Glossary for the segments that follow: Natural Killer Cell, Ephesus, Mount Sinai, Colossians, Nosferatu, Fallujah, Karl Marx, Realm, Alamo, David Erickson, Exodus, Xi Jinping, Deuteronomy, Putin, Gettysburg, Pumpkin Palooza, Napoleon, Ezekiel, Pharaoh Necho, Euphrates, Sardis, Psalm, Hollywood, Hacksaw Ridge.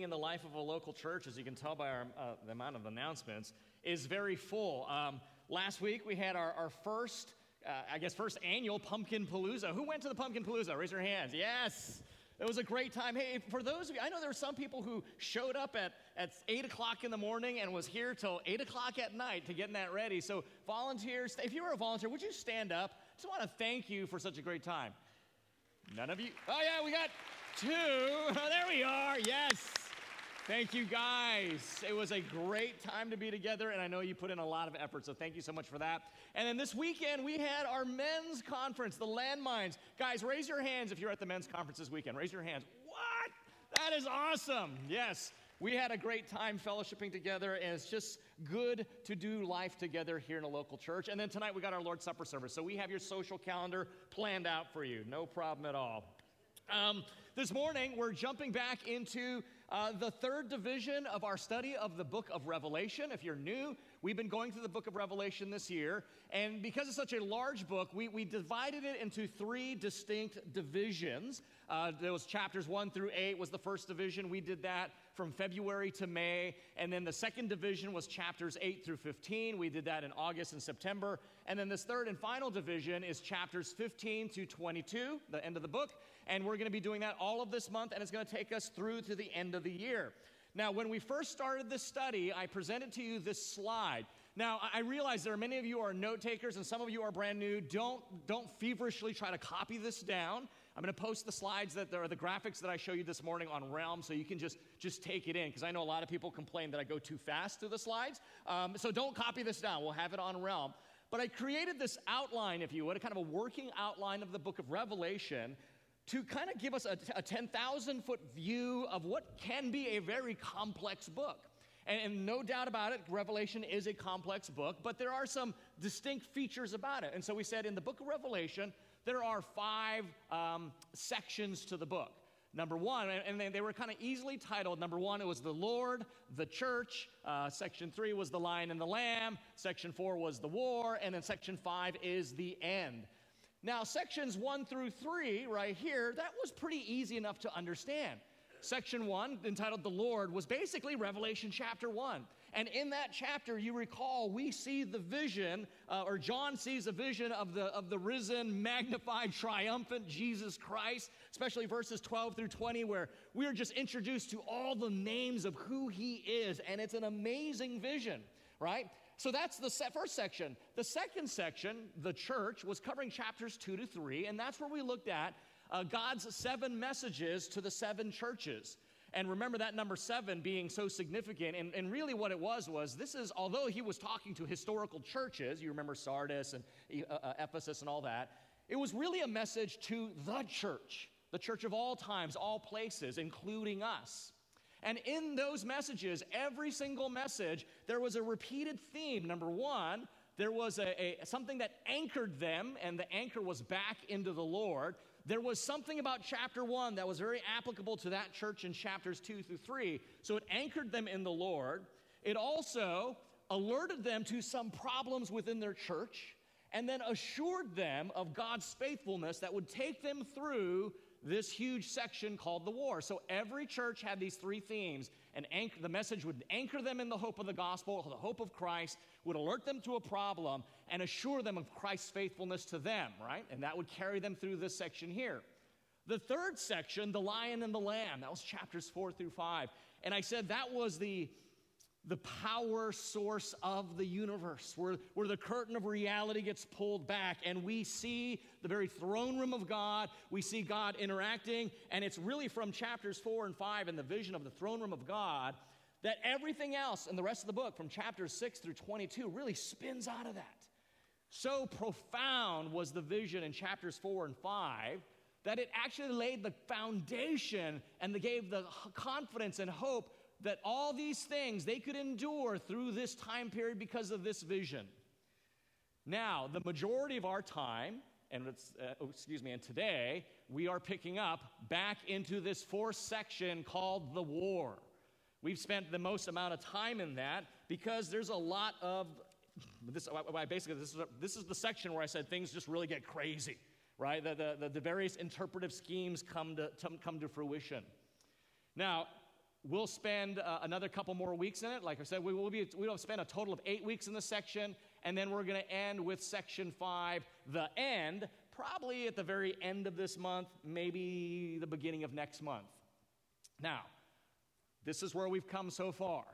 happening in the life of a local church, as you can tell by the amount of announcements, is very full. Last week, we had our first, first annual Pumpkin Palooza. Who went to the Pumpkin Palooza? Raise your hands. Yes. It was a great time. Hey, for those of you, I know there were some people who showed up at 8 o'clock in the morning and was here till 8 o'clock at night to getting that ready. So volunteers, if you were a volunteer, would you stand up? Just want to thank you for such a great time. None of you? Oh, yeah, we got two. Oh, there we are. Yes. Thank you, guys. It was a great time to be together, and I know you put in a lot of effort, so thank you so much for that. And then this weekend, we had our men's conference, the Landmines. Guys, raise your hands if you're at the men's conference this weekend. Raise your hands. What? That is awesome. Yes. We had a great time fellowshipping together, and it's just good to do life together here in a local church. And then tonight, we got our Lord's Supper service, so we have your social calendar planned out for you. No problem at all. This morning, we're jumping back into the third division of our study of the book of Revelation. If you're new, we've been going through the book of Revelation this year, and because it's such a large book, we divided it into three distinct divisions. There was chapters 1 through 8 was the first division. We did that from February to May, and then the second division was chapters 8 through 15. We did that in August and September, and then this third and final division is chapters 15 to 22, the end of the book, and we're going to be doing that all of this month, and it's going to take us through to the end of the year. Now, when we first started this study, I presented to you this slide. Now, I realize there are many of you are note takers, and some of you are brand new. Don't feverishly try to copy this down. I'm going to post the slides that are the graphics that I show you this morning on Realm, so you can just take it in, because I know a lot of people complain that I go too fast through the slides. So don't copy this down. We'll have it on Realm. But I created this outline, if you would, a kind of a working outline of the book of Revelation, to kind of give us a 10,000-foot view of what can be a very complex book. And no doubt about it, Revelation is a complex book, but there are some distinct features about it. And so we said in the book of Revelation, there are five sections to the book. Number one, and they were kind of easily titled. Number one, it was the Lord, the church. Section 3 was the lion and the lamb. Section 4 was the war. And then section 5 is the end. Now, sections 1 through 3 right here, that was pretty easy enough to understand. Section 1, entitled The Lord, was basically Revelation chapter 1. And in that chapter, you recall, we see the vision, or John sees a vision of the risen, magnified, triumphant Jesus Christ, especially verses 12 through 20, where we are just introduced to all the names of who he is, and it's an amazing vision, right? So that's the first section. The second section, the church, was covering chapters 2 to 3, and that's where we looked at God's 7 messages to the 7 churches. And remember that number 7 being so significant, and really what it was this is, although he was talking to historical churches, you remember Sardis and Ephesus and all that, it was really a message to the church of all times, all places, including us. And in those messages, every single message, there was a repeated theme. Number one, there was something that anchored them, and the anchor was back into the Lord. There was something about chapter 1 that was very applicable to that church in chapters 2 through 3, so it anchored them in the Lord. It also alerted them to some problems within their church, and then assured them of God's faithfulness that would take them through this huge section called the war. So every church had these three themes, and the message would anchor them in the hope of the gospel, the hope of Christ, would alert them to a problem, and assure them of Christ's faithfulness to them, right? And that would carry them through this section here. The third section, the lion and the lamb, that was chapters 4 through 5. And I said that was the power source of the universe, where the curtain of reality gets pulled back, and we see the very throne room of God. We see God interacting, and it's really from chapters 4 and 5 and the vision of the throne room of God that everything else in the rest of the book, from chapters 6 through 22, really spins out of that. So profound was the vision in chapters 4 and 5 that it actually laid the foundation and gave the confidence and hope that all these things, they could endure through this time period because of this vision. Now, the majority of our time, and today, we are picking up back into this fourth section called the war. We've spent the most amount of time in that because there's a lot of this. Basically, this is the section where I said things just really get crazy, right? The various interpretive schemes come to fruition. Now, We'll spend another couple more weeks in it. Like I said, we'll spend a total of 8 weeks in this section, and then we're going to end with section 5, the end, probably at the very end of this month, maybe the beginning of next month. Now, this is where we've come so far.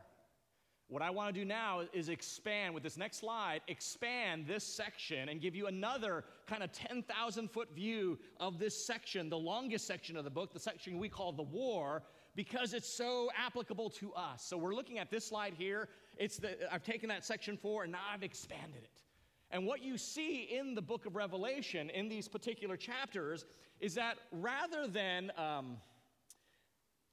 What I want to do now is expand, with this next slide, expand this section and give you another kind of 10,000-foot view of this section, the longest section of the book, the section we call the war, because it's so applicable to us. So we're looking at this slide here. I've taken that section 4, and now I've expanded it. And what you see in the book of Revelation, in these particular chapters, is that rather than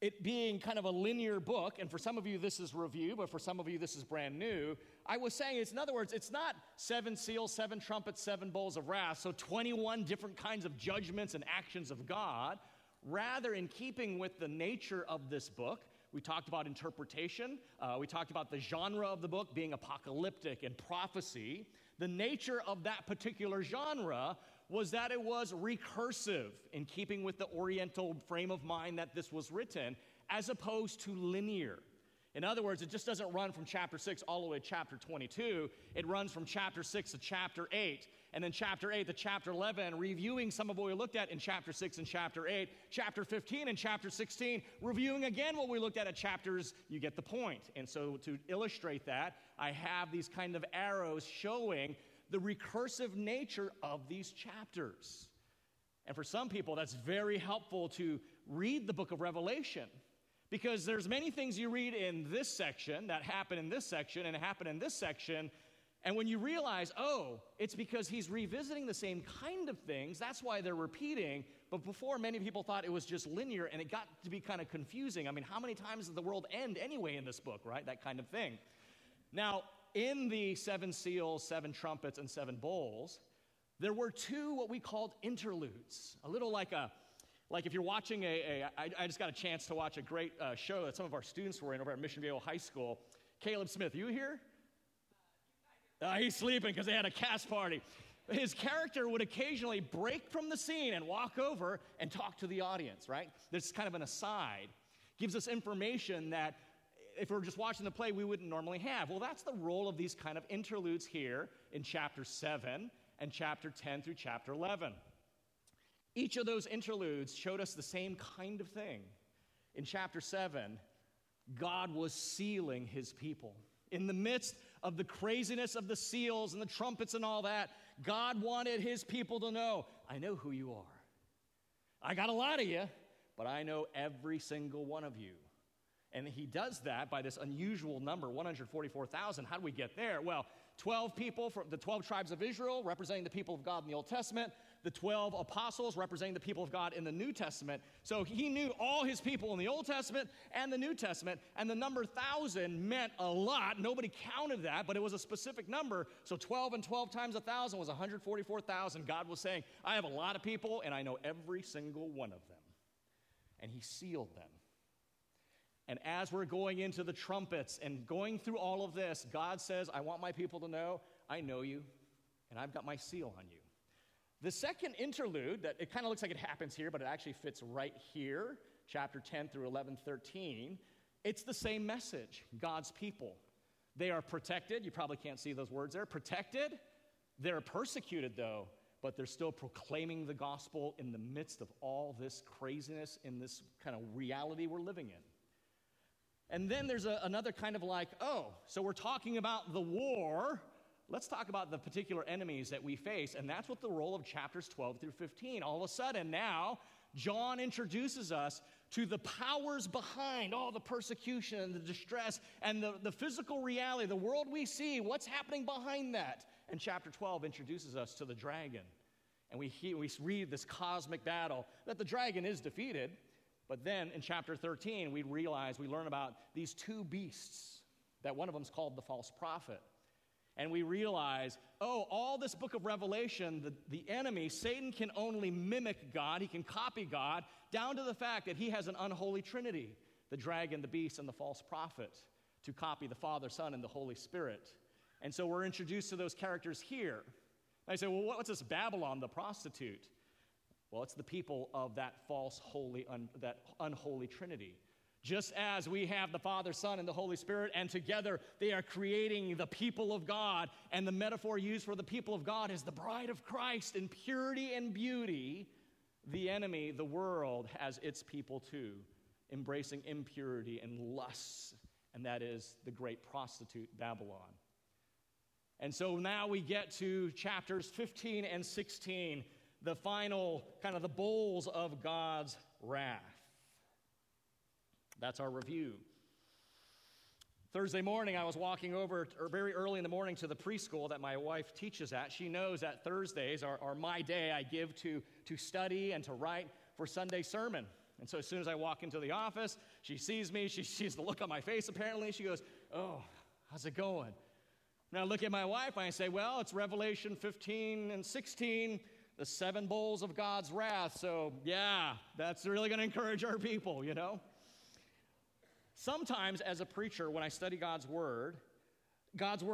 it being kind of a linear book, and for some of you this is review, but for some of you this is brand new, I was saying it's, in other words, it's not 7 seals, 7 trumpets, 7 bowls of wrath, so 21 different kinds of judgments and actions of God. Rather, in keeping with the nature of this book, we talked about interpretation, we talked about the genre of the book being apocalyptic and prophecy. The nature of that particular genre was that it was recursive, in keeping with the oriental frame of mind that this was written, as opposed to linear. In other words, it just doesn't run from chapter 6 all the way to chapter 22. It runs from chapter 6 to chapter 8, and then chapter 8 to chapter 11, reviewing some of what we looked at in chapter 6 and chapter 8, chapter 15 and chapter 16, reviewing again what we looked at chapters. You get the point. And so to illustrate that, I have these kind of arrows showing the recursive nature of these chapters. And for some people, that's very helpful to read the book of Revelation, because there's many things you read in this section that happen in this section and happen in this section, and when you realize, oh, it's because he's revisiting the same kind of things, that's why they're repeating. But before, many people thought it was just linear, and it got to be kind of confusing. I mean, how many times does the world end anyway in this book, right? That kind of thing. Now, in the 7 seals, 7 trumpets, and 7 bowls, there were 2 what we called interludes, a little like a, like if you're watching I just got a chance to watch a great show that some of our students were in over at Mission Viejo High School. Caleb Smith, you here? He's sleeping because they had a cast party. His character would occasionally break from the scene and walk over and talk to the audience, right? This is kind of an aside. Gives us information that if we were just watching the play, we wouldn't normally have. Well, that's the role of these kind of interludes here in chapter 7 and chapter 10 through chapter 11. Each of those interludes showed us the same kind of thing. In chapter 7, God was sealing his people. In the midst of the craziness of the seals and the trumpets and all that, God wanted his people to know, I know who you are. I got a lot of you, but I know every single one of you. And he does that by this unusual number, 144,000. How do we get there? Well, 12 people from the 12 tribes of Israel, representing the people of God in the Old Testament, the 12 apostles representing the people of God in the New Testament. So he knew all his people in the Old Testament and the New Testament, and the number 1,000 meant a lot. Nobody counted that, but it was a specific number. So 12 and 12 times 1,000 was 144,000. God was saying, I have a lot of people, and I know every single one of them. And he sealed them. And as we're going into the trumpets and going through all of this, God says, I want my people to know, I know you, and I've got my seal on you. The second interlude, that it kind of looks like it happens here, but it actually fits right here, chapter 10 through 11, 13, it's the same message, God's people. They are protected. You probably can't see those words there. Protected. They're persecuted, though, but they're still proclaiming the gospel in the midst of all this craziness, in this kind of reality we're living in. And then there's another kind of like, oh, so we're talking about the war. Let's talk about the particular enemies that we face. And that's what the role of chapters 12 through 15. All of a sudden now, John introduces us to the powers behind all the persecution and the distress and the physical reality, the world we see, what's happening behind that. And chapter 12 introduces us to the dragon. And we read this cosmic battle that the dragon is defeated. But then in chapter 13, we learn about these 2 beasts, that one of them is called the false prophet. And we realize, oh, all this book of Revelation, the enemy, Satan, can only mimic God. He can copy God, down to the fact that he has an unholy trinity, the dragon, the beast, and the false prophet, to copy the Father, Son, and the Holy Spirit. And so we're introduced to those characters here. And I say, well, what's this Babylon, the prostitute? Well, it's the people of that unholy trinity. Just as we have the Father, Son, and the Holy Spirit, and together they are creating the people of God, and the metaphor used for the people of God is the bride of Christ in purity and beauty. The enemy, the world, has its people too, embracing impurity and lusts, and that is the great prostitute, Babylon. And so now we get to chapters 15 and 16, the final, kind of the bowls of God's wrath. That's our review. Thursday morning, I was walking over very early in the morning to the preschool that my wife teaches at. She knows that Thursdays are my day I give to study and to write for Sunday sermon. And so as soon as I walk into the office, she sees me. She sees the look on my face, apparently. She goes, "Oh, how's it going?" And I look at my wife, and I say, "Well, it's Revelation 15 and 16, the seven bowls of God's wrath. So, yeah, that's really going to encourage our people, you know." Sometimes as a preacher, when I study God's Word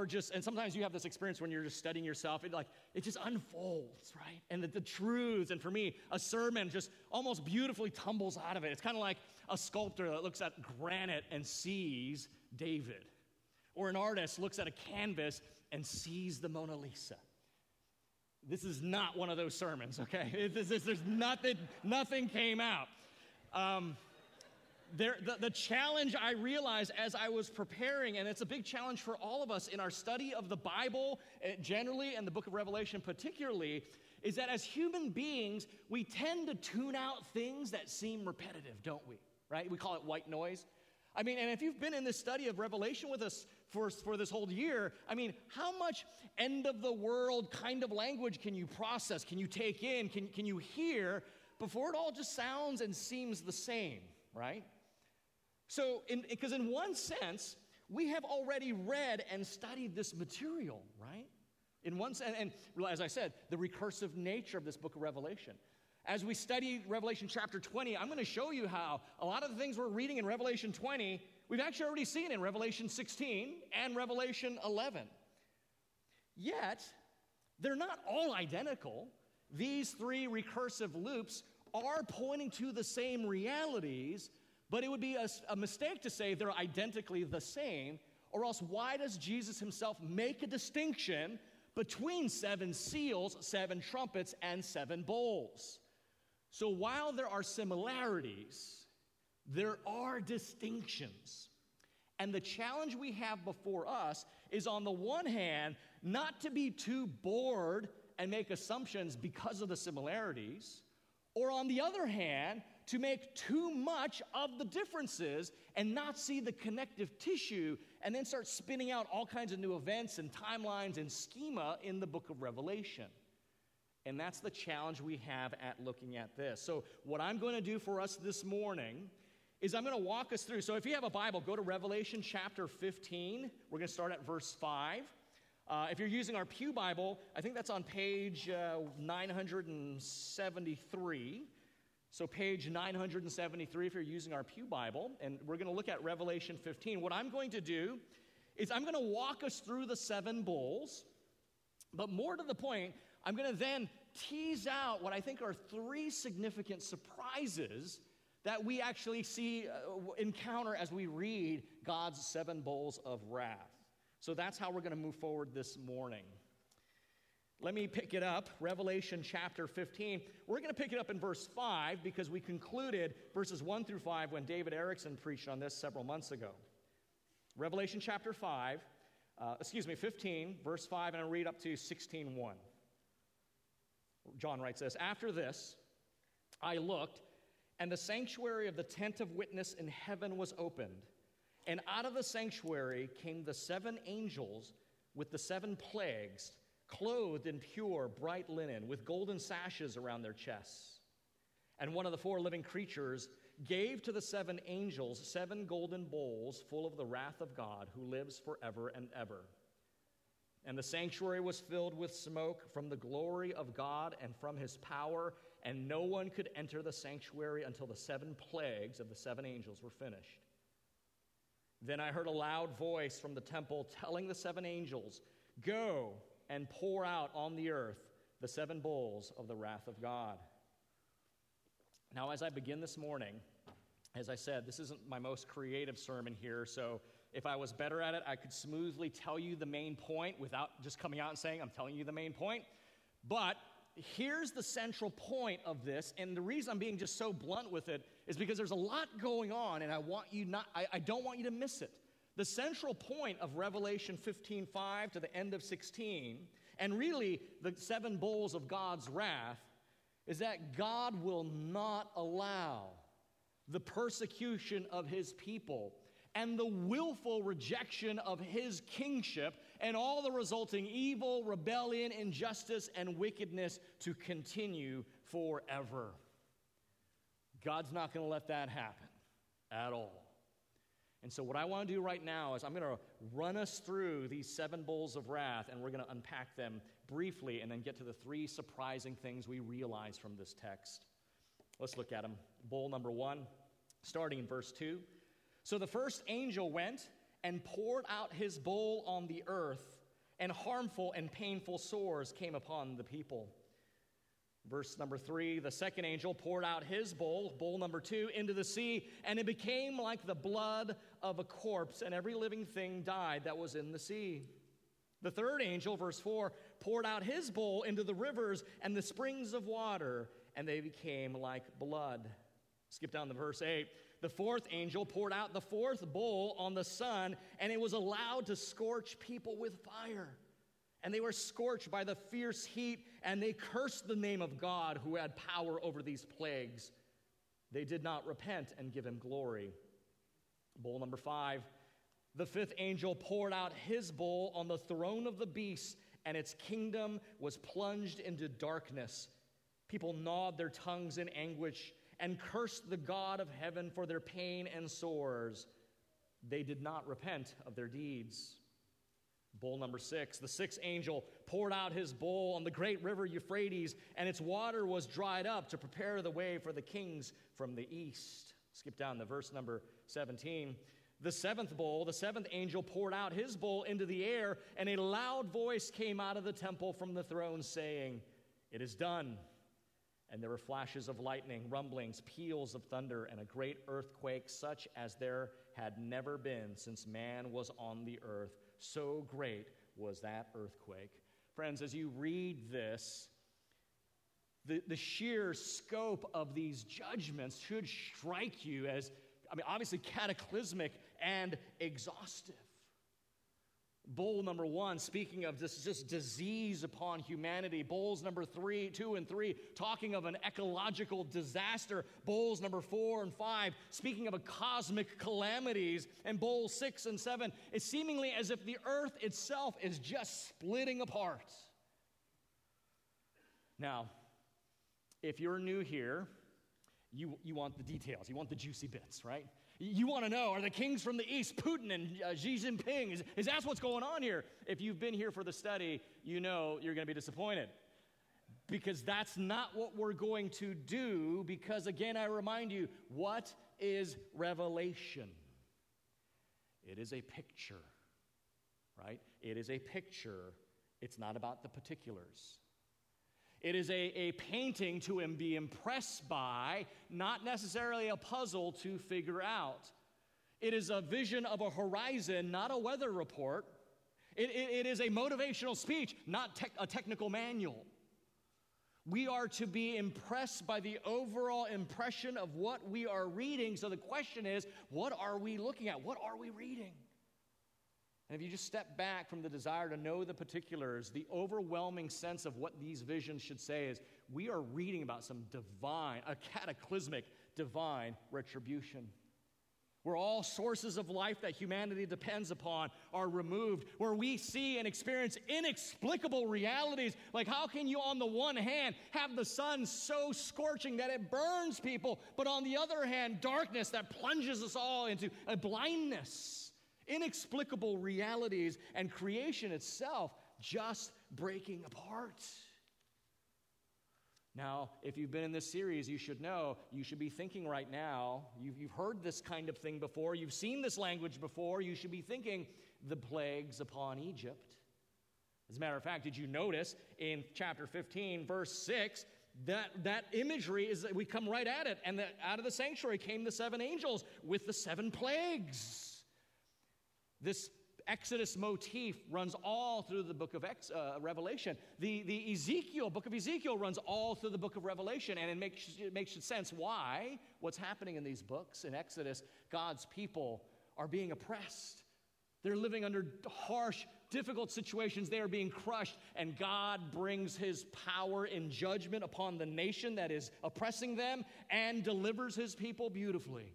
just, and sometimes you have this experience when you're just studying yourself, it just unfolds, right? And the truths, and for me, a sermon just almost beautifully tumbles out of it. It's kind of like a sculptor that looks at granite and sees David. Or an artist looks at a canvas and sees the Mona Lisa. This is not one of those sermons, okay? There's nothing came out. The challenge I realized as I was preparing, and it's a big challenge for all of us in our study of the Bible generally and the book of Revelation particularly, is that as human beings, we tend to tune out things that seem repetitive, don't we? Right? We call it white noise. I mean, and if you've been in this study of Revelation with us for this whole year, I mean, how much end-of-the-world kind of language can you process, can you take in, can you hear before it all just sounds and seems the same, right? So, because in one sense, we have already read and studied this material, right? In one sense, and as I said, the recursive nature of this book of Revelation. As we study Revelation chapter 20, I'm going to show you how a lot of the things we're reading in Revelation 20, we've actually already seen in Revelation 16 and Revelation 11. Yet, they're not all identical. These three recursive loops are pointing to the same realities, but it would be a mistake to say they're identically the same, or else why does Jesus himself make a distinction between seven seals, seven trumpets, and seven bowls? So while there are similarities, there are distinctions. And the challenge we have before us is, on the one hand, not to be too bored and make assumptions because of the similarities, or on the other hand, to make too much of the differences and not see the connective tissue and then start spinning out all kinds of new events and timelines and schema in the book of Revelation. And that's the challenge we have at looking at this. So what I'm going to do for us this morning is I'm going to walk us through. So if you have a Bible, go to Revelation chapter 15. We're going to start at verse 5. If you're using our Pew Bible, I think that's on page 973. So page 973 if you're using our Pew Bible. And we're going to look at Revelation 15. What I'm going to do is I'm going to walk us through the seven bowls. But more to the point, I'm going to then tease out what I think are three significant surprises that we actually see, encounter as we read God's seven bowls of wrath. So that's how we're going to move forward this morning. Let me pick it up, Revelation chapter 15. We're going to pick it up in verse 5 because we concluded verses 1 through 5 when David Erickson preached on this several months ago. Revelation chapter 15, verse 5, and I'll read up to 16:1. John writes this: "After this, I looked, and the sanctuary of the tent of witness in heaven was opened. And out of the sanctuary came the seven angels with the seven plagues, clothed in pure, bright linen, with golden sashes around their chests. And one of the four living creatures gave to the seven angels seven golden bowls full of the wrath of God, who lives forever and ever. And the sanctuary was filled with smoke from the glory of God and from his power, and no one could enter the sanctuary until the seven plagues of the seven angels were finished. Then I heard a loud voice from the temple telling the seven angels, 'Go and pour out on the earth the seven bowls of the wrath of God.'" Now, as I begin this morning, As I said, this isn't my most creative sermon here, so if I was better at it, I could smoothly tell you the main point without just coming out and saying, I'm telling you the main point. But here's the central point of this, and the reason I'm being just so blunt with it is because there's a lot going on, and I don't want you to miss it. The central point of Revelation 15:5 to the end of 16, and really the seven bowls of God's wrath, is that God will not allow the persecution of his people and the willful rejection of his kingship and all the resulting evil, rebellion, injustice, and wickedness to continue forever. God's not going to let that happen at all. And so what I want to do right now is I'm going to run us through these seven bowls of wrath, and we're going to unpack them briefly and then get to the three surprising things we realize from this text. Let's look at them. Bowl number one, starting in verse 2. So the first angel went and poured out his bowl on the earth, and harmful and painful sores came upon the people. Verse number 3, the second angel poured out his bowl, bowl number 2, into the sea, and it became like the blood of a corpse, and every living thing died that was in the sea. The third angel, verse 4, poured out his bowl into the rivers and the springs of water, and they became like blood. Skip down to verse 8. The fourth angel poured out the fourth bowl on the sun, and it was allowed to scorch people with fire. And they were scorched by the fierce heat, and they cursed the name of God who had power over these plagues. They did not repent and give him glory. Bowl number 5. The fifth angel poured out his bowl on the throne of the beast, and its kingdom was plunged into darkness. People gnawed their tongues in anguish and cursed the God of heaven for their pain and sores. They did not repent of their deeds. Bowl number 6, the sixth angel poured out his bowl on the great river Euphrates, and its water was dried up to prepare the way for the kings from the east. Skip down to verse number 17. The seventh bowl, the seventh angel poured out his bowl into the air, and a loud voice came out of the temple from the throne saying, "It is done." And there were flashes of lightning, rumblings, peals of thunder, and a great earthquake such as there had never been since man was on the earth. So great was that earthquake. Friends, as you read this, the sheer scope of these judgments should strike you as, obviously cataclysmic and exhaustive. Bowl number 1, speaking of this just disease upon humanity. Bowls number 2 and 3, talking of an ecological disaster. Bowls number 4 and 5, speaking of a cosmic calamities. And bowls 6 and 7, it's seemingly as if the earth itself is just splitting apart. Now, if you're new here, you want the details. You want the juicy bits, right? You want to know, are the kings from the east, Putin and Xi Jinping, is that what's going on here? If you've been here for the study, you know you're going to be disappointed, because that's not what we're going to do, because, again, I remind you, what is Revelation? It is a picture, right? It is a picture. It's not about the particulars. It is a painting to be impressed by, not necessarily a puzzle to figure out. It is a vision of a horizon, not a weather report. It is a motivational speech, not a technical manual. We are to be impressed by the overall impression of what we are reading. So the question is, what are we looking at? What are we reading? And if you just step back from the desire to know the particulars, the overwhelming sense of what these visions should say is we are reading about a cataclysmic divine retribution, where all sources of life that humanity depends upon are removed, where we see and experience inexplicable realities. Like, how can you, on the one hand, have the sun so scorching that it burns people, but on the other hand, darkness that plunges us all into a blindness? Inexplicable realities, and creation itself just breaking apart. Now, if you've been in this series, you should know, you should be thinking right now, you've heard this kind of thing before, you've seen this language before, you should be thinking, the plagues upon Egypt. As a matter of fact, did you notice in chapter 15, verse 6, that imagery is that we come right at it. And that out of the sanctuary came the seven angels with the seven plagues. This Exodus motif runs all through the book of Revelation. The book of Ezekiel runs all through the book of Revelation, and it makes sense why what's happening in these books. In Exodus, God's people are being oppressed. They're living under harsh, difficult situations. They are being crushed, and God brings his power in judgment upon the nation that is oppressing them and delivers his people beautifully,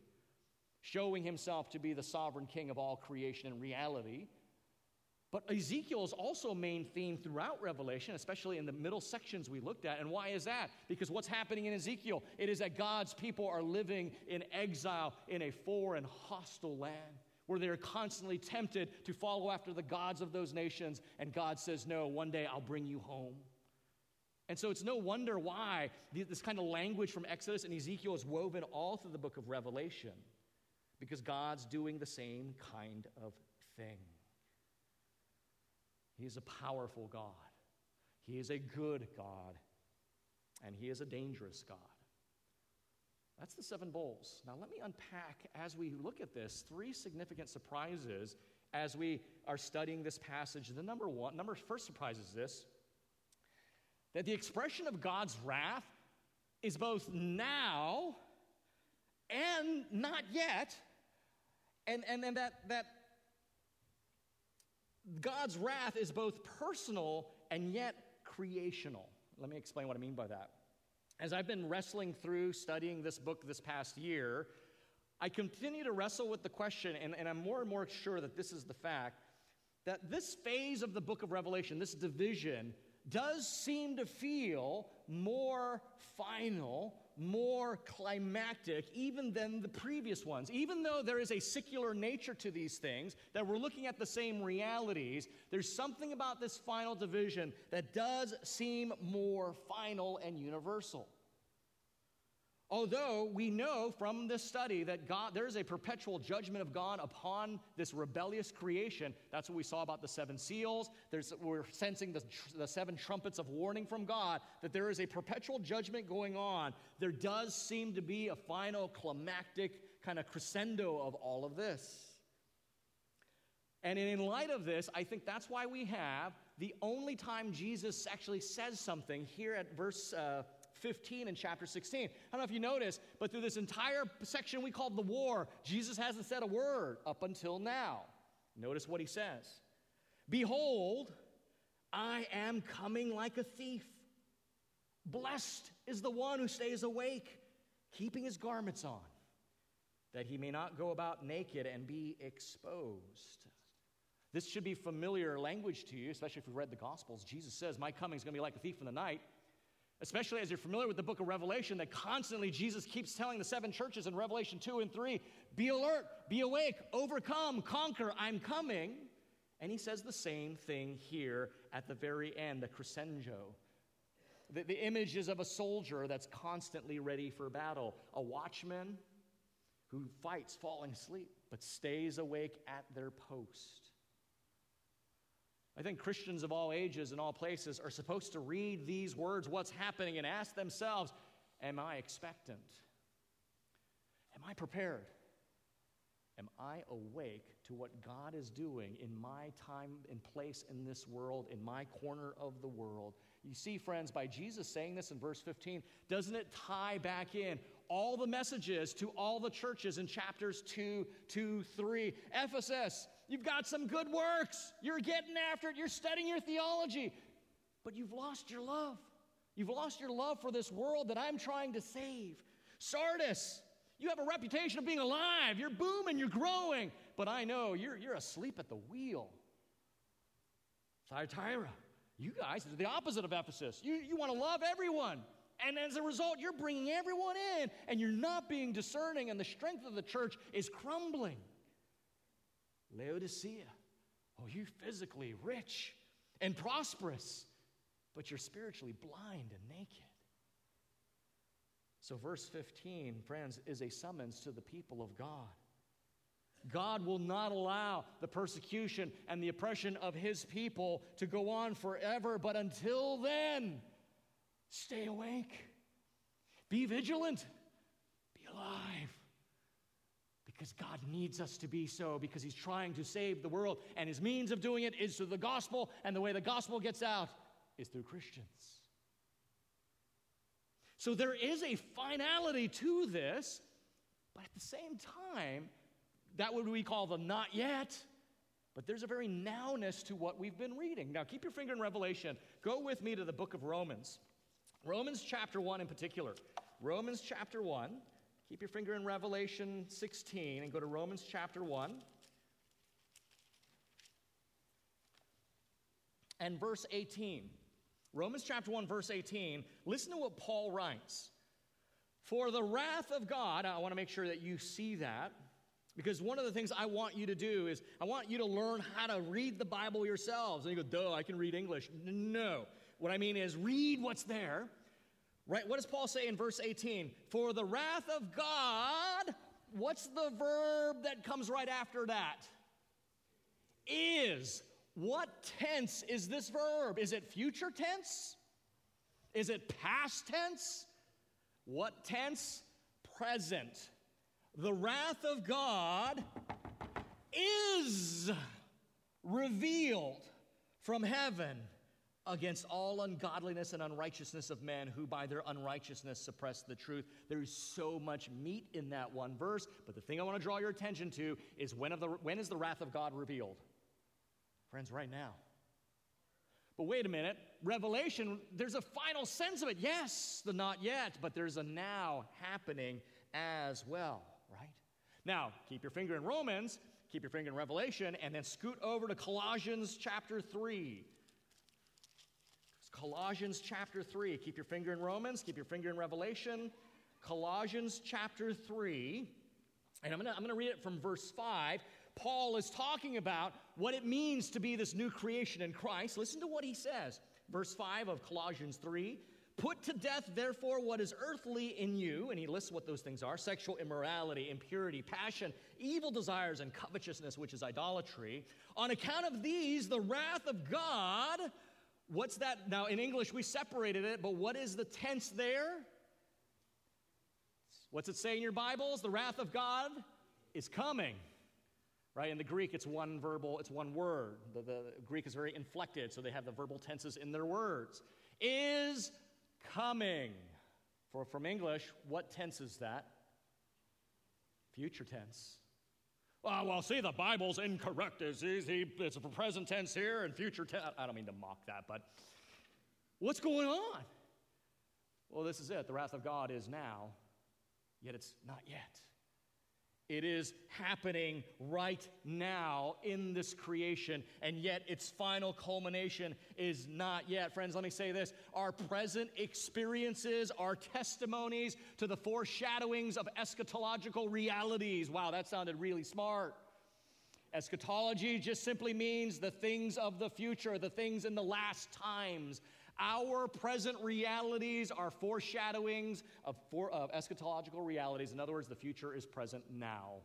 showing himself to be the sovereign king of all creation and reality. But Ezekiel's also main theme throughout Revelation, especially in the middle sections we looked at. And why is that? Because what's happening in Ezekiel, it is that God's people are living in exile in a foreign, hostile land, where they're constantly tempted to follow after the gods of those nations, and God says, no, one day I'll bring you home. And so it's no wonder why this kind of language from Exodus and Ezekiel is woven all through the book of Revelation, because God's doing the same kind of thing. He is a powerful God. He is a good God, and he is a dangerous God. That's the seven bowls. Now let me unpack, as we look at this, three significant surprises as we are studying this passage. The first surprise is this: that the expression of God's wrath is both now and not yet, and that God's wrath is both personal and yet creational. Let me explain what I mean by that. As I've been wrestling through studying this book this past year, I continue to wrestle with the question, and I'm more and more sure that this is the fact, that this phase of the book of Revelation, this division, does seem to feel more final, more climactic even than the previous ones. Even though there is a secular nature to these things, that we're looking at the same realities, there's something about this final division that does seem more final and universal. Although we know from this study that there is a perpetual judgment of God upon this rebellious creation. That's what we saw about the seven seals. We're sensing the seven trumpets of warning from God, that there is a perpetual judgment going on. There does seem to be a final climactic kind of crescendo of all of this. And in light of this, I think that's why we have the only time Jesus actually says something here at verse 15 in chapter 16. I don't know if you noticed, but through this entire section we called the war, Jesus hasn't said a word up until now. Notice what he says. Behold, I am coming like a thief. Blessed is the one who stays awake, keeping his garments on, that he may not go about naked and be exposed. This should be familiar language to you, especially if you've read the Gospels. Jesus says, my coming is going to be like a thief in the night. Especially as you're familiar with the book of Revelation, that constantly Jesus keeps telling the seven churches in Revelation 2 and 3, be alert, be awake, overcome, conquer, I'm coming. And he says the same thing here at the very end, the crescendo. The image is of a soldier that's constantly ready for battle, a watchman who fights falling asleep but stays awake at their post. I think Christians of all ages and all places are supposed to read these words, what's happening, and ask themselves, am I expectant? Am I prepared? Am I awake to what God is doing in my time and place in this world, in my corner of the world? You see, friends, by Jesus saying this in verse 15, doesn't it tie back in all the messages to all the churches in chapters 2 to 3? Ephesus, you've got some good works. You're getting after it. You're studying your theology. But you've lost your love. You've lost your love for this world that I'm trying to save. Sardis, you have a reputation of being alive. You're booming. You're growing. But I know you're asleep at the wheel. Thyatira, you guys are the opposite of Ephesus. You want to love everyone. And as a result, you're bringing everyone in, and you're not being discerning, and the strength of the church is crumbling. Laodicea, oh, you're physically rich and prosperous, but you're spiritually blind and naked. So verse 15, friends, is a summons to the people of God. God will not allow the persecution and the oppression of his people to go on forever, but until then, Stay awake. Be vigilant. Be alive. Because God needs us to be so, because he's trying to save the world, and his means of doing it is through the gospel, and the way the gospel gets out is through Christians. So there is a finality to this, but at the same time, that what we call the not yet, but there's a very nowness to what we've been reading. Now, keep your finger in Revelation. Go with me to the book of Romans. Romans chapter 1 in particular. Romans chapter 1. Keep your finger in Revelation 16 and go to Romans chapter 1 and verse 18. Romans chapter 1, verse 18. Listen to what Paul writes. For the wrath of God, I want to make sure that you see that, because one of the things I want you to do is I want you to learn how to read the Bible yourselves. And you go, duh, I can read English. No. What I mean is read what's there. Right, what does Paul say in verse 18? For the wrath of God, what's the verb that comes right after that? Is. What tense is this verb? Is it future tense? Is it past tense? What tense? Present. The wrath of God is revealed from heaven against all ungodliness and unrighteousness of men who by their unrighteousness suppress the truth. There's so much meat in that one verse, but the thing I want to draw your attention to is when is the wrath of God revealed? Friends, right now. But wait a minute, Revelation, there's a final sense of it. Yes, the not yet, but there's a now happening as well, right? Now, keep your finger in Romans, keep your finger in Revelation, and then scoot over to Colossians chapter 3. Colossians chapter 3. Keep your finger in Romans. Keep your finger in Revelation. Colossians chapter 3. And I'm going to read it from verse 5. Paul is talking about what it means to be this new creation in Christ. Listen to what he says. Verse 5 of Colossians 3. Put to death, therefore, what is earthly in you. And he lists what those things are. Sexual immorality, impurity, passion, evil desires, and covetousness, which is idolatry. On account of these, the wrath of God... What's that? Now, in English, we separated it, but what is the tense there? What's it say in your Bibles? The wrath of God is coming, right? In the Greek, it's one word. The Greek is very inflected, so they have the verbal tenses in their words. Is coming. From English, what tense is that? Future tense. Oh, well, see, the Bible's incorrect. It's a present tense here and future tense. I don't mean to mock that, but what's going on? Well, this is it. The wrath of God is now, yet it's not yet. It is happening right now in this creation, and yet its final culmination is not yet. Friends, let me say this. Our present experiences are testimonies to the foreshadowings of eschatological realities. Wow, that sounded really smart. Eschatology just simply means the things of the future, the things in the last times. Our present realities are foreshadowings of eschatological realities. In other words, the future is present now.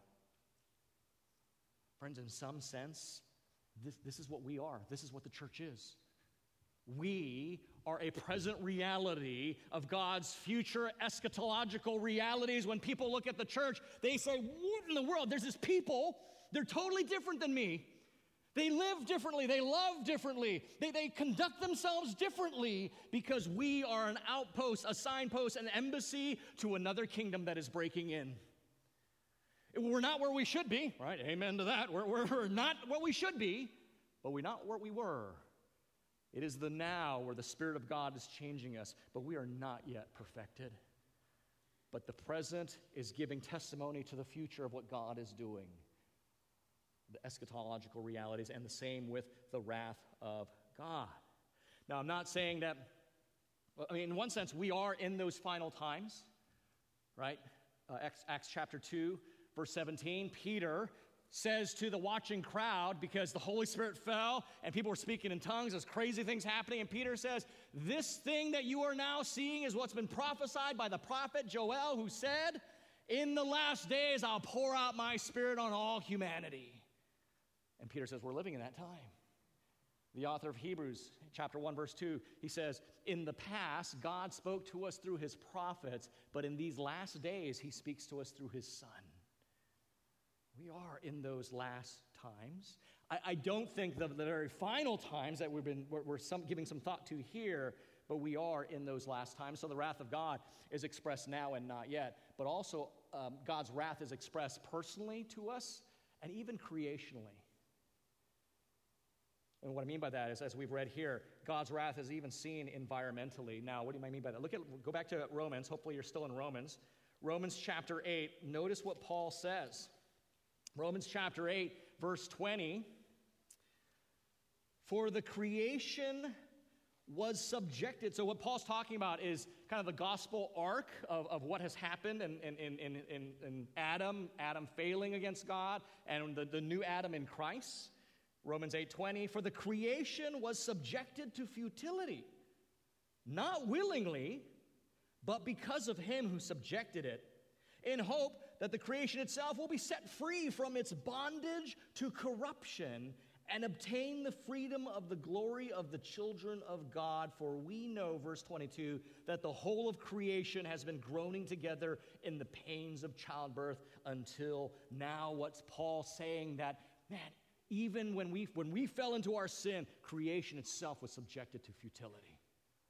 Friends, in some sense, this is what we are. This is what the church is. We are a present reality of God's future eschatological realities. When people look at the church, they say, what in the world? There's this people. They're totally different than me. They live differently. They love differently. They conduct themselves differently because we are an outpost, a signpost, an embassy to another kingdom that is breaking in. We're not where we should be, right? Amen to that. We're not where we should be, but we're not where we were. It is the now where the Spirit of God is changing us, but we are not yet perfected. But the present is giving testimony to the future of what God is doing. The eschatological realities, and the same with the wrath of God. Now, I'm not saying that, in one sense, we are in those final times, right? Acts chapter 2, verse 17, Peter says to the watching crowd, because the Holy Spirit fell, and people were speaking in tongues, there's crazy things happening, and Peter says, this thing that you are now seeing is what's been prophesied by the prophet Joel, who said, in the last days I'll pour out my Spirit on all humanity. And Peter says, we're living in that time. The author of Hebrews chapter 1, verse 2, he says, in the past, God spoke to us through his prophets, but in these last days, he speaks to us through his Son. We are in those last times. I don't think the very final times that we're giving some thought to here, but we are in those last times. So the wrath of God is expressed now and not yet, but also God's wrath is expressed personally to us and even creationally. And what I mean by that is, as we've read here, God's wrath is even seen environmentally. Now, what do I mean by that? Go back to Romans. Hopefully you're still in Romans. Romans chapter 8, notice what Paul says. Romans chapter 8, verse 20, for the creation was subjected. So what Paul's talking about is kind of the gospel arc of what has happened in Adam failing against God, and the new Adam in Christ. Romans 8:20, for the creation was subjected to futility, not willingly, but because of him who subjected it, in hope that the creation itself will be set free from its bondage to corruption and obtain the freedom of the glory of the children of God. For we know, verse 22, that the whole of creation has been groaning together in the pains of childbirth until now. What's Paul saying? That, man, even when we fell into our sin, creation itself was subjected to futility.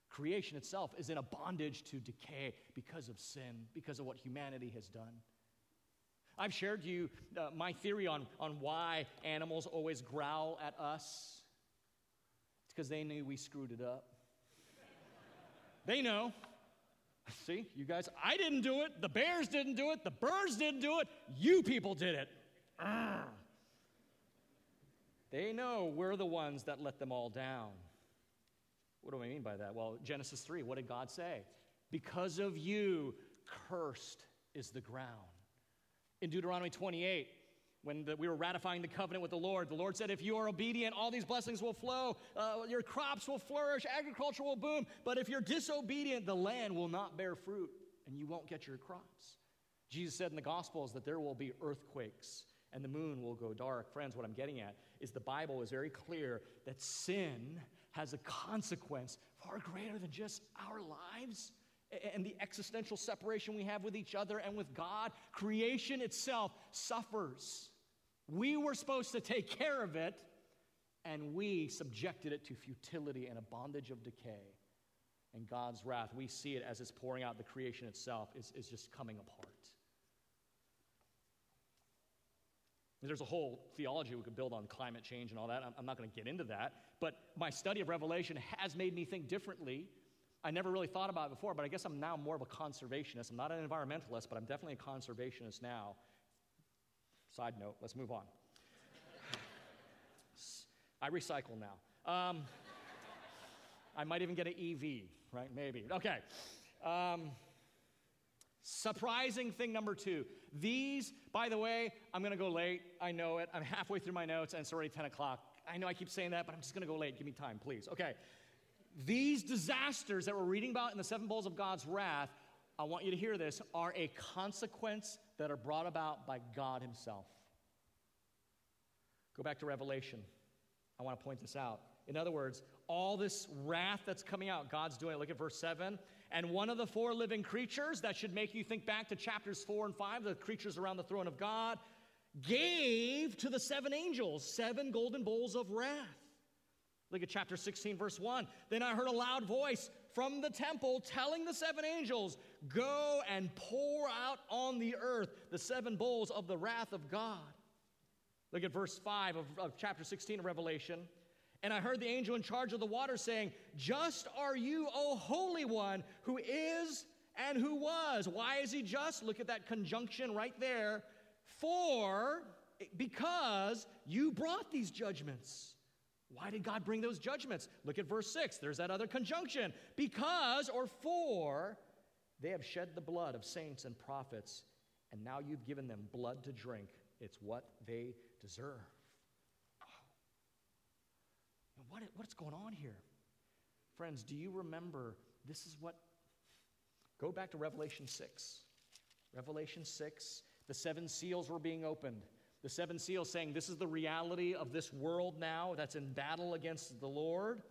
Creation itself is in a bondage to decay because of sin, because of what humanity has done. I've shared you my theory on why animals always growl at us. It's because they knew we screwed it up. They know. See, you guys, I didn't do it. The bears didn't do it. The birds didn't do it. You people did it. Urgh. They know we're the ones that let them all down. What do I mean by that? Well, Genesis 3, what did God say? Because of you, cursed is the ground. In Deuteronomy 28, when we were ratifying the covenant with the Lord said, if you are obedient, all these blessings will flow, your crops will flourish, agriculture will boom, but if you're disobedient, the land will not bear fruit, and you won't get your crops. Jesus said in the Gospels that there will be earthquakes, and the moon will go dark. Friends, what I'm getting at is the Bible is very clear that sin has a consequence far greater than just our lives and the existential separation we have with each other and with God. Creation itself suffers. We were supposed to take care of it, and we subjected it to futility and a bondage of decay. And God's wrath, we see it as it's pouring out. The creation itself is just coming apart. There's a whole theology we could build on climate change and all that. I'm not going to get into that, but my study of Revelation has made me think differently. I never really thought about it before, but I guess I'm now more of a conservationist. I'm not an environmentalist, but I'm definitely a conservationist now. Side note, let's move on. I recycle now. I might even get an EV, right? Maybe. Okay. Surprising thing number 2. These, by the way, I'm going to go late. I know it. I'm halfway through my notes, and it's already 10 o'clock. I know I keep saying that, but I'm just going to go late. Give me time, please. Okay. These disasters that we're reading about in the 7 bowls of God's wrath, I want you to hear this, are a consequence that are brought about by God himself. Go back to Revelation. I want to point this out. In other words, all this wrath that's coming out, God's doing it. Look at verse 7. And one of the 4 living creatures, that should make you think back to chapters 4 and 5, the creatures around the throne of God, gave to the 7 angels 7 golden bowls of wrath. Look at chapter 16, verse 1. Then I heard a loud voice from the temple telling the 7 angels, go and pour out on the earth the 7 bowls of the wrath of God. Look at verse 5 of chapter 16 of Revelation. And I heard the angel in charge of the water saying, just are you, O Holy One, who is and who was. Why is he just? Look at that conjunction right there. Because you brought these judgments. Why did God bring those judgments? Look at verse 6. There's that other conjunction. Because, or for, they have shed the blood of saints and prophets, and now you've given them blood to drink. It's what they deserve. Wow. What's going on here? Friends, do you remember? This is what... Go back to Revelation 6. Revelation 6, the 7 seals were being opened. The 7 seals saying, this is the reality of this world now that's in battle against the Lord.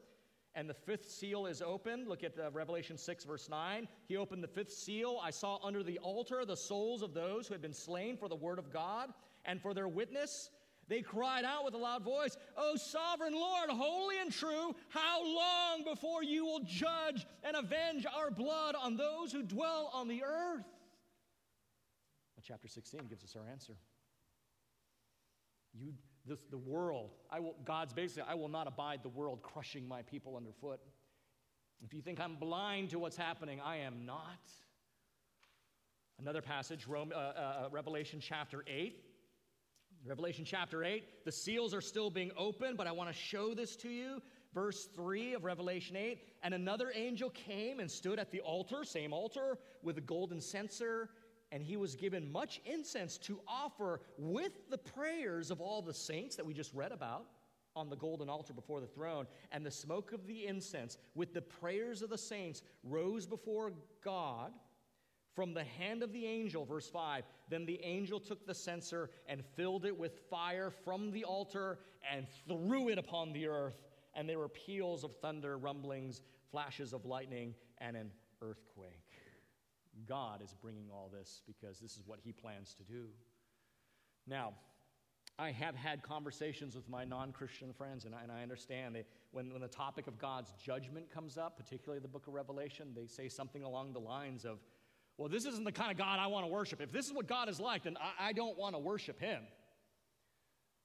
and the fifth seal is opened. Look at Revelation 6, verse 9. He opened the fifth seal. I saw under the altar the souls of those who had been slain for the word of God and for their witness. They cried out with a loud voice, "O sovereign Lord, holy and true, how long before you will judge and avenge our blood on those who dwell on the earth?" Well, chapter 16 gives us our answer. The world, God's basically, I will not abide the world crushing my people underfoot. If you think I'm blind to what's happening, I am not. Another passage, Revelation chapter 8. Revelation chapter 8, the seals are still being opened, but I want to show this to you. Verse 3 of Revelation 8, and another angel came and stood at the altar, same altar, with a golden censer. And he was given much incense to offer with the prayers of all the saints that we just read about on the golden altar before the throne. And the smoke of the incense with the prayers of the saints rose before God from the hand of the angel, verse 5. Then the angel took the censer and filled it with fire from the altar and threw it upon the earth. And there were peals of thunder, rumblings, flashes of lightning, and an earthquake. God is bringing all this because this is what he plans to do. Now, I have had conversations with my non-Christian friends, and I understand that when the topic of God's judgment comes up, particularly the book of Revelation, they say something along the lines of, well, this isn't the kind of God I want to worship. If this is what God is like, then I don't want to worship him.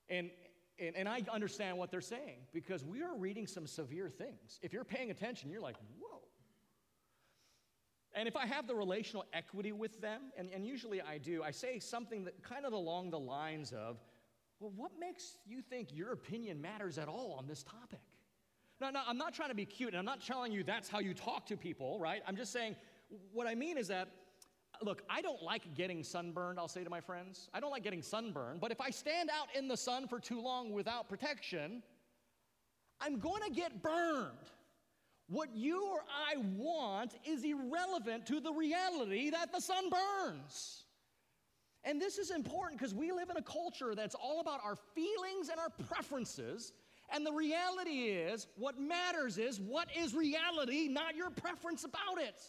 And I understand what they're saying because we are reading some severe things. If you're paying attention, you're like, whoa. And if I have the relational equity with them, and usually I do, I say something that kind of along the lines of, well, what makes you think your opinion matters at all on this topic? No, I'm not trying to be cute, and I'm not telling you that's how you talk to people, right? I'm just saying, what I mean is that, look, I don't like getting sunburned, I'll say to my friends. I don't like getting sunburned, but if I stand out in the sun for too long without protection, I'm going to get burned. What you or I want is irrelevant to the reality that the sun burns. And this is important because we live in a culture that's all about our feelings and our preferences. And the reality is, what matters is what is reality, not your preference about it.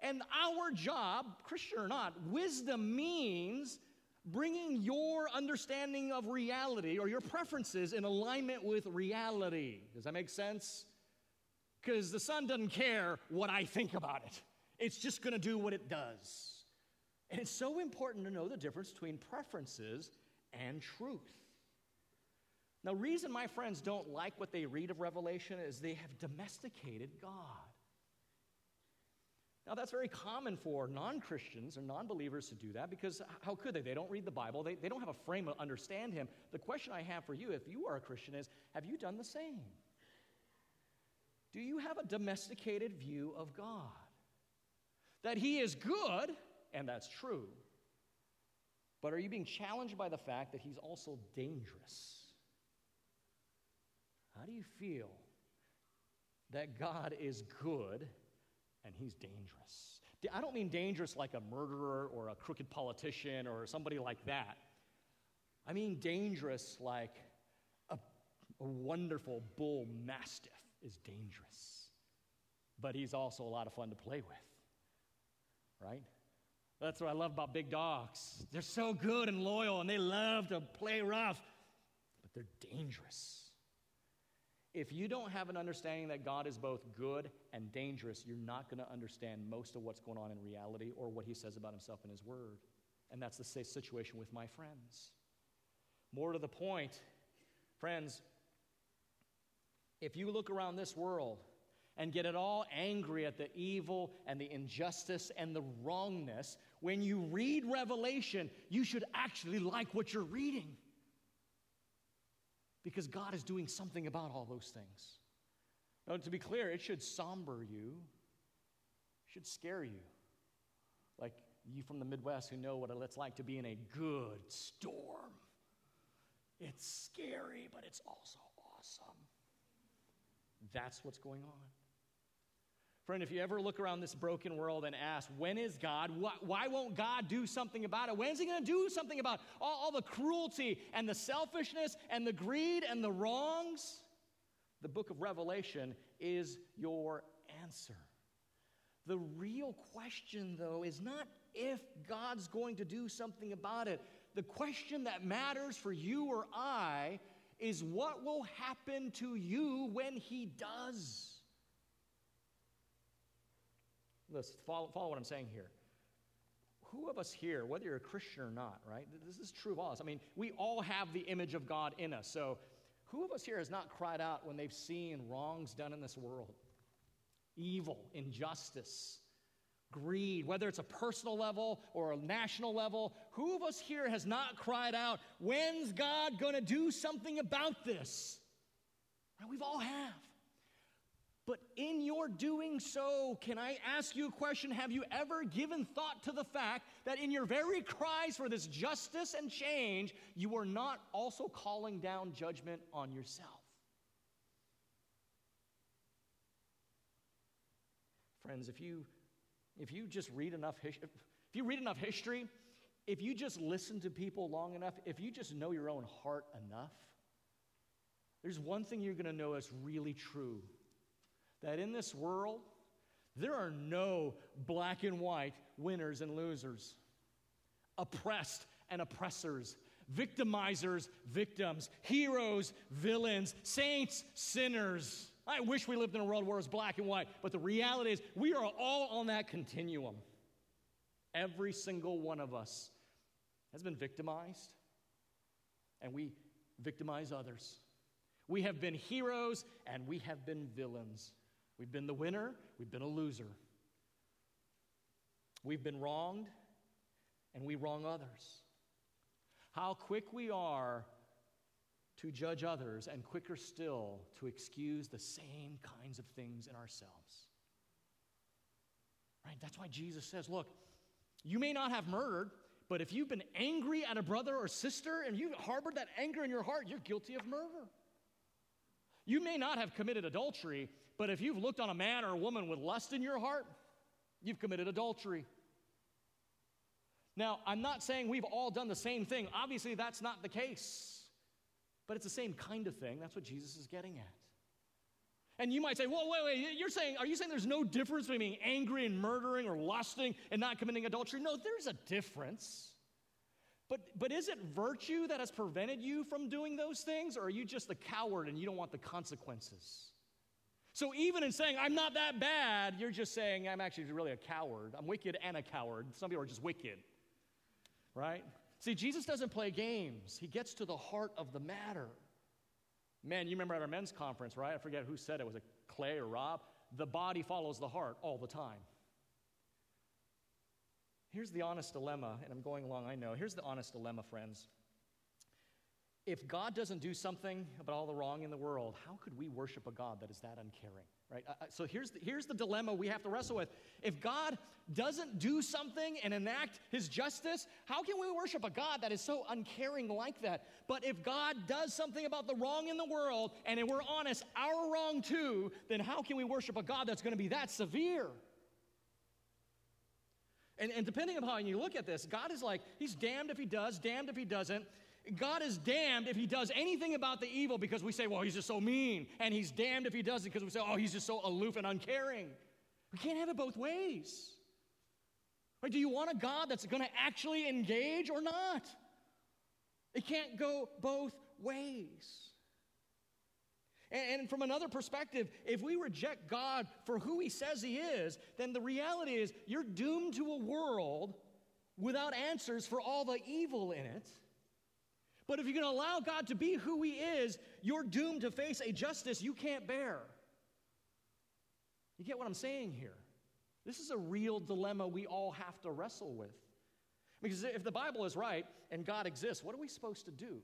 And our job, Christian or not, wisdom means bringing your understanding of reality or your preferences in alignment with reality. Does that make sense? Because the sun doesn't care what I think about it. It's just going to do what it does. And it's so important to know the difference between preferences and truth. Now, the reason my friends don't like what they read of Revelation is they have domesticated God. Now, that's very common for non-Christians or non-believers to do that because how could they? They don't read the Bible. They don't have a frame to understand him. The question I have for you, if you are a Christian, is have you done the same? Do you have a domesticated view of God? That he is good, and that's true, but are you being challenged by the fact that he's also dangerous? How do you feel that God is good and he's dangerous? I don't mean dangerous like a murderer or a crooked politician or somebody like that. I mean dangerous like a wonderful bull mastiff. Is dangerous, but he's also a lot of fun to play with, right? That's what I love about big dogs. They're so good and loyal, and they love to play rough, but they're dangerous. If you don't have an understanding that God is both good and dangerous, you're not going to understand most of what's going on in reality or what he says about himself in his word, and that's the situation with my friends. More to the point, friends, if you look around this world and get at all angry at the evil and the injustice and the wrongness, when you read Revelation, you should actually like what you're reading. Because God is doing something about all those things. Now, to be clear, it should somber you, it should scare you. Like you from the Midwest who know what it's like to be in a good storm. It's scary, but it's also awesome. That's what's going on. Friend, if you ever look around this broken world and ask, when is God? Why won't God do something about it? When is he going to do something about all the cruelty and the selfishness and the greed and the wrongs? The book of Revelation is your answer. The real question, though, is not if God's going to do something about it. The question that matters for you or I is what will happen to you when he does. Let's follow what I'm saying here. Who of us here, whether you're a Christian or not, right? This is true of all of us. I mean, we all have the image of God in us. So who of us here has not cried out when they've seen wrongs done in this world? Evil, injustice, greed, whether it's a personal level or a national level. Who of us here has not cried out, when's God going to do something about this? Right? We've all have. But in your doing so, can I ask you a question? Have you ever given thought to the fact that in your very cries for this justice and change, you are not also calling down judgment on yourself? Friends, if you just read enough history, if you just listen to people long enough, if you just know your own heart enough, there's one thing you're going to know is really true. That in this world, there are no black and white winners and losers, oppressed and oppressors, victimizers, victims, heroes, villains, saints, sinners. I wish we lived in a world where it was black and white, but the reality is we are all on that continuum. Every single one of us has been victimized, and we victimize others. We have been heroes, and we have been villains. We've been the winner, we've been a loser. We've been wronged, and we wrong others. How quick we are to judge others, and quicker still to excuse the same kinds of things in ourselves. Right? That's why Jesus says, look, you may not have murdered, but if you've been angry at a brother or sister, and you've harbored that anger in your heart, you're guilty of murder. You may not have committed adultery, but if you've looked on a man or a woman with lust in your heart, you've committed adultery. Now, I'm not saying we've all done the same thing. Obviously, that's not the case. But it's the same kind of thing. That's what Jesus is getting at. And you might say, whoa, wait, are you saying there's no difference between being angry and murdering or lusting and not committing adultery? No, there's a difference. But is it virtue that has prevented you from doing those things, or are you just the coward and you don't want the consequences? So even in saying, I'm not that bad, you're just saying, I'm actually really a coward. I'm wicked and a coward. Some people are just wicked, right? See, Jesus doesn't play games. He gets to the heart of the matter. Man, you remember at our men's conference, right? I forget who said it. Was it Clay or Rob? The body follows the heart all the time. Here's the honest dilemma, and I'm going along, I know. Here's the honest dilemma, friends. If God doesn't do something about all the wrong in the world, how could we worship a God that is that uncaring, right? So here's the dilemma we have to wrestle with. If God doesn't do something and enact his justice, how can we worship a God that is so uncaring like that? But if God does something about the wrong in the world, and if we're honest, our wrong too, then how can we worship a God that's going to be that severe? And depending on how you look at this, God is like, he's damned if he does, damned if he doesn't. God is damned if he does anything about the evil because we say, well, he's just so mean. And he's damned if he doesn't because we say, oh, he's just so aloof and uncaring. We can't have it both ways. Right? Do you want a God that's going to actually engage or not? It can't go both ways. And from another perspective, if we reject God for who he says he is, then the reality is you're doomed to a world without answers for all the evil in it. But if you're going to allow God to be who he is, you're doomed to face a justice you can't bear. You get what I'm saying here? This is a real dilemma we all have to wrestle with. Because if the Bible is right and God exists, what are we supposed to do?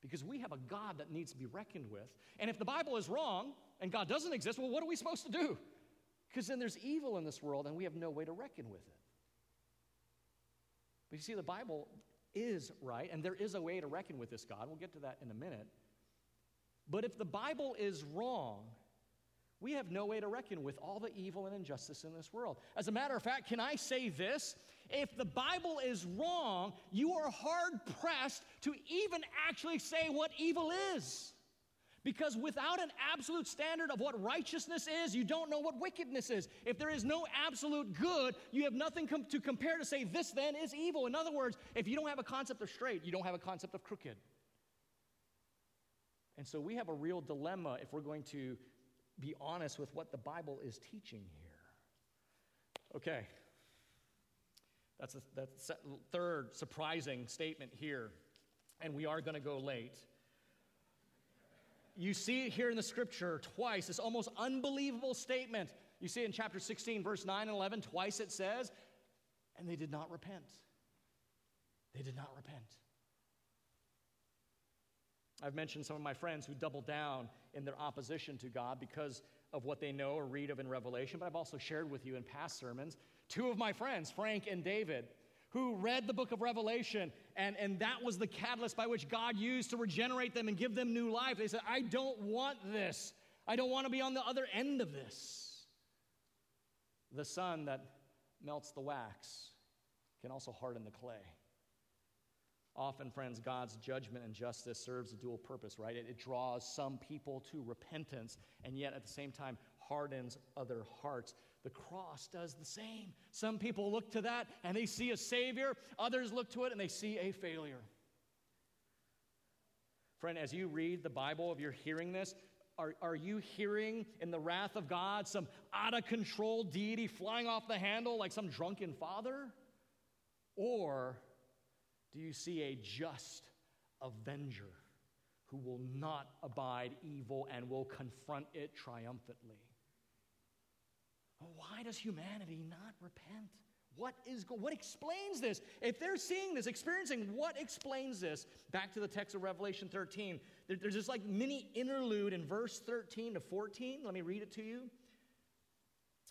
Because we have a God that needs to be reckoned with. And if the Bible is wrong and God doesn't exist, well, what are we supposed to do? Because then there's evil in this world and we have no way to reckon with it. But you see, the Bible is right and there is a way to reckon with this God. We'll get to that in a minute. But if the Bible is wrong, we have no way to reckon with all the evil and injustice in this world. As a matter of fact, can I say this? If the Bible is wrong, you are hard-pressed to even actually say what evil is. Because without an absolute standard of what righteousness is, you don't know what wickedness is. If there is no absolute good, you have nothing to compare to say this then is evil. In other words, if you don't have a concept of straight, you don't have a concept of crooked. And so we have a real dilemma if we're going to be honest with what the Bible is teaching here. Okay. That's the third surprising statement here. And we are going to go late. You see it here in the scripture twice, this almost unbelievable statement. You see it in chapter 16, verse 9 and 11, twice it says, and they did not repent. They did not repent. I've mentioned some of my friends who double down in their opposition to God because of what they know or read of in Revelation, but I've also shared with you in past sermons, two of my friends, Frank and David, who read the book of Revelation, and that was the catalyst by which God used to regenerate them and give them new life. They said, I don't want this. I don't want to be on the other end of this. The sun that melts the wax can also harden the clay. Often, friends, God's judgment and justice serves a dual purpose, right? It draws some people to repentance, and yet at the same time hardens other hearts. The cross does the same. Some people look to that, and they see a Savior. Others look to it, and they see a failure. Friend, as you read the Bible, if you're hearing this, are you hearing in the wrath of God some out-of-control deity flying off the handle like some drunken father? Or do you see a just avenger who will not abide evil and will confront it triumphantly? Why does humanity not repent? What explains this? If they're seeing this, experiencing, what explains this? Back to the text of Revelation 13. There's this like mini interlude in verse 13 to 14. Let me read it to you.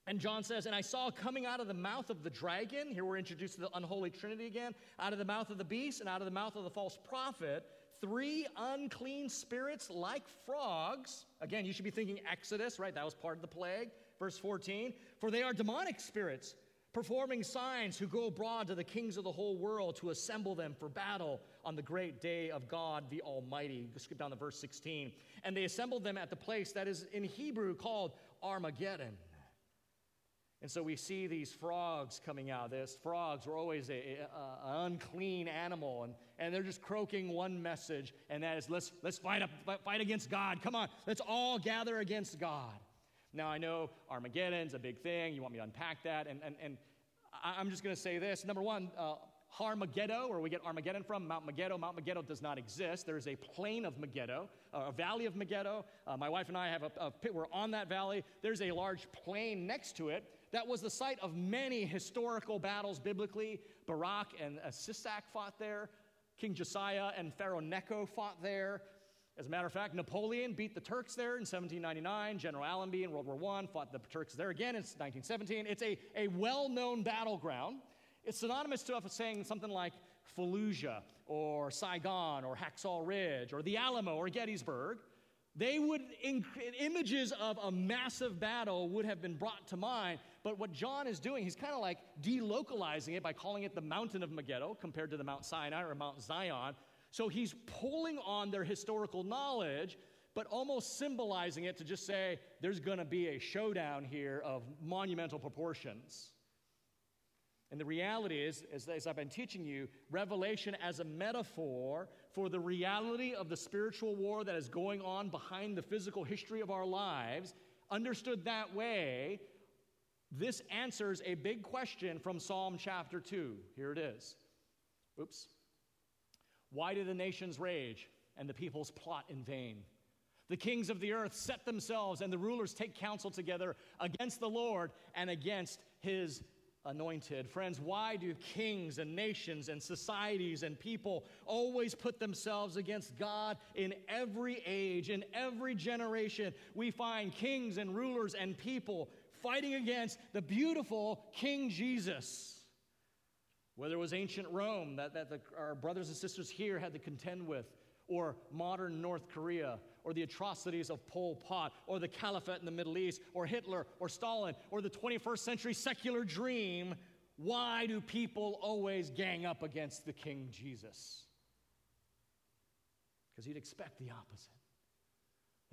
And John says, and I saw coming out of the mouth of the dragon, here we're introduced to the unholy trinity again, out of the mouth of the beast and out of the mouth of the false prophet, three unclean spirits like frogs. Again, you should be thinking Exodus, right? That was part of the plague. Verse 14, for they are demonic spirits, performing signs who go abroad to the kings of the whole world to assemble them for battle on the great day of God the Almighty. Skip down to verse 16. And they assembled them at the place that is in Hebrew called Armageddon. And so we see these frogs coming out. These frogs were always an unclean animal, and they're just croaking one message, and that is, let's fight against God. Come on, let's all gather against God. Now, I know Armageddon's a big thing. You want me to unpack that, and I'm just going to say this. Number one, Har Megiddo, where we get Armageddon from, Mount Megiddo. Mount Megiddo does not exist. There is a plain of Megiddo, a valley of Megiddo. My wife and I have we're on that valley. There's a large plain next to it that was the site of many historical battles biblically. Barak and Sisak fought there. King Josiah and Pharaoh Necho fought there. As a matter of fact, Napoleon beat the Turks there in 1799. General Allenby in World War I fought the Turks there again in 1917. It's a well-known battleground. It's synonymous to us saying something like Fallujah or Saigon or Hacksaw Ridge or the Alamo or Gettysburg. They would, images of a massive battle would have been brought to mind, but what John is doing, he's kind of like delocalizing it by calling it the mountain of Megiddo compared to the Mount Sinai or Mount Zion. So he's pulling on their historical knowledge, but almost symbolizing it to just say there's going to be a showdown here of monumental proportions. And the reality is, as I've been teaching you, Revelation as a metaphor for the reality of the spiritual war that is going on behind the physical history of our lives, understood that way, this answers a big question from Psalm chapter 2. Here it is. Oops. Why do the nations rage and the peoples plot in vain? The kings of the earth set themselves and the rulers take counsel together against the Lord and against his anointed. Friends, why do kings and nations and societies and people always put themselves against God? In every age, in every generation, we find kings and rulers and people fighting against the beautiful King Jesus. Whether it was ancient Rome that our brothers and sisters here had to contend with, or modern North Korea, or the atrocities of Pol Pot, or the caliphate in the Middle East, or Hitler, or Stalin, or the 21st century secular dream, why do people always gang up against the King Jesus? Because you'd expect the opposite.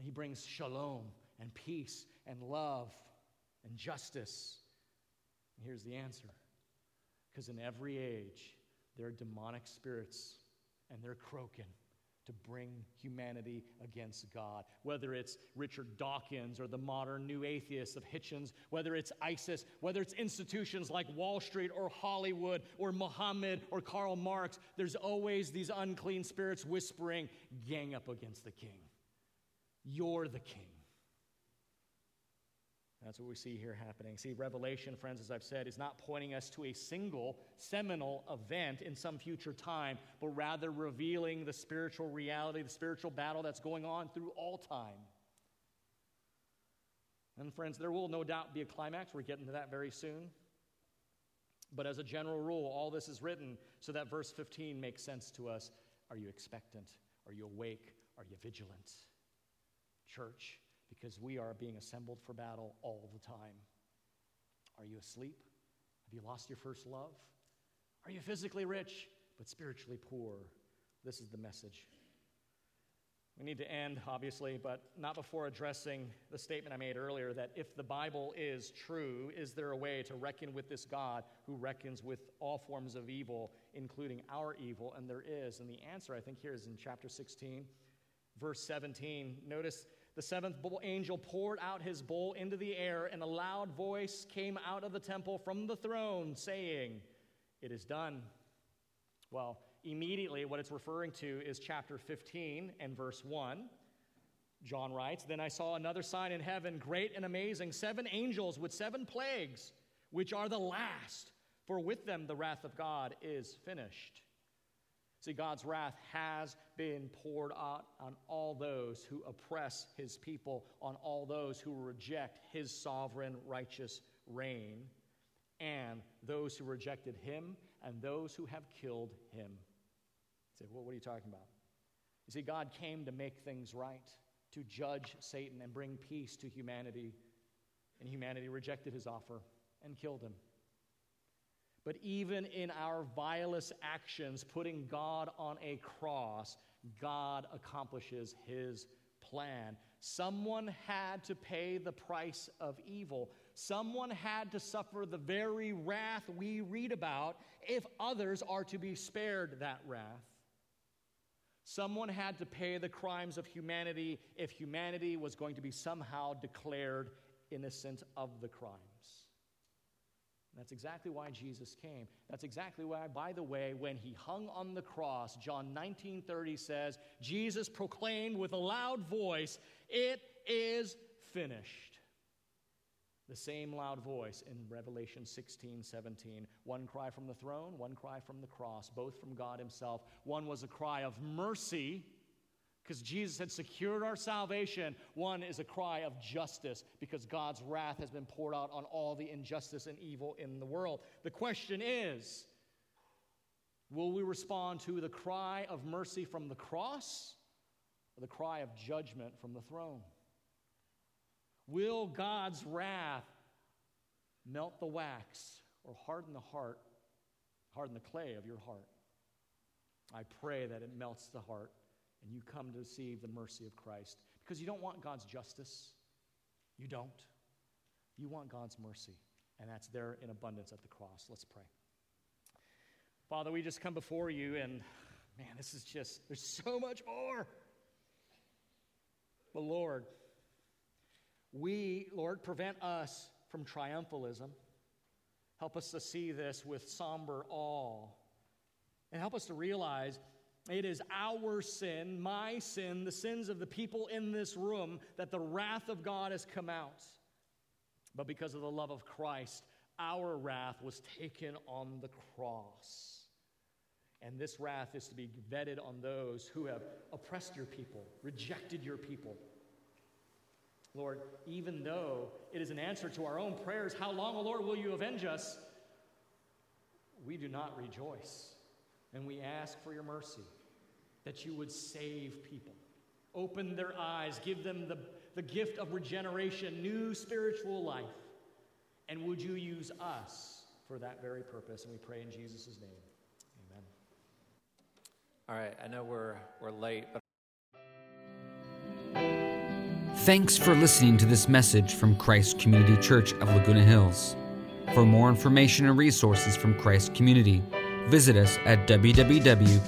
He brings shalom and peace and love and justice. And here's the answer. Because in every age, there are demonic spirits, and they're croaking to bring humanity against God. Whether it's Richard Dawkins or the modern new atheists of Hitchens, whether it's ISIS, whether it's institutions like Wall Street or Hollywood or Muhammad or Karl Marx, there's always these unclean spirits whispering, gang up against the king. You're the king. That's what we see here happening. See, Revelation, friends, as I've said, is not pointing us to a single seminal event in some future time, but rather revealing the spiritual reality, the spiritual battle that's going on through all time. And friends, there will no doubt be a climax. We're getting to that very soon. But as a general rule, all this is written so that verse 15 makes sense to us. Are you expectant? Are you awake? Are you vigilant? Church, because we are being assembled for battle all the time. Are you asleep? Have you lost your first love? Are you physically rich but spiritually poor? This is the message. We need to end, obviously, but not before addressing the statement I made earlier that if the Bible is true, is there a way to reckon with this God who reckons with all forms of evil, including our evil? And there is. And the answer, I think, here is in chapter 16, verse 17. Notice, the seventh angel poured out his bowl into the air, and a loud voice came out of the temple from the throne, saying, "It is done." Well, immediately what it's referring to is chapter 15 and verse 1. John writes, "Then I saw another sign in heaven, great and amazing, seven angels with seven plagues, which are the last, for with them the wrath of God is finished." See, God's wrath has been poured out on all those who oppress his people, on all those who reject his sovereign righteous reign, and those who rejected him, and those who have killed him. You say, well, what are you talking about? You see, God came to make things right, to judge Satan and bring peace to humanity, and humanity rejected his offer and killed him. But even in our vilest actions, putting God on a cross, God accomplishes his plan. Someone had to pay the price of evil. Someone had to suffer the very wrath we read about if others are to be spared that wrath. Someone had to pay the crimes of humanity if humanity was going to be somehow declared innocent of the crimes. That's exactly why Jesus came. That's exactly why, by the way, when he hung on the cross, John 19:30 says, Jesus proclaimed with a loud voice, "It is finished." The same loud voice in Revelation 16:17. One cry from the throne, one cry from the cross, both from God himself. One was a cry of mercy, because Jesus had secured our salvation. One is a cry of justice, because God's wrath has been poured out on all the injustice and evil in the world. The question is, will we respond to the cry of mercy from the cross or the cry of judgment from the throne? Will God's wrath melt the wax or harden the clay of your heart? I pray that it melts the heart, and you come to receive the mercy of Christ. Because you don't want God's justice. You don't. You want God's mercy. And that's there in abundance at the cross. Let's pray. Father, we just come before you, and man, this is just, there's so much more. But Lord, prevent us from triumphalism. Help us to see this with somber awe. And help us to realize it is our sin, my sin, the sins of the people in this room, that the wrath of God has come out. But because of the love of Christ, our wrath was taken on the cross. And this wrath is to be vetted on those who have oppressed your people, rejected your people. Lord, even though it is an answer to our own prayers, "How long, O Lord, will you avenge us?" we do not rejoice. And we ask for your mercy, that you would save people, open their eyes, give them the gift of regeneration, new spiritual life. And would you use us for that very purpose? And we pray in Jesus' name. Amen. All right, I know we're late, but Thanks for listening to this message from Christ Community Church of Laguna Hills. For more information and resources from Christ Community, visit us at www.ccclh.org.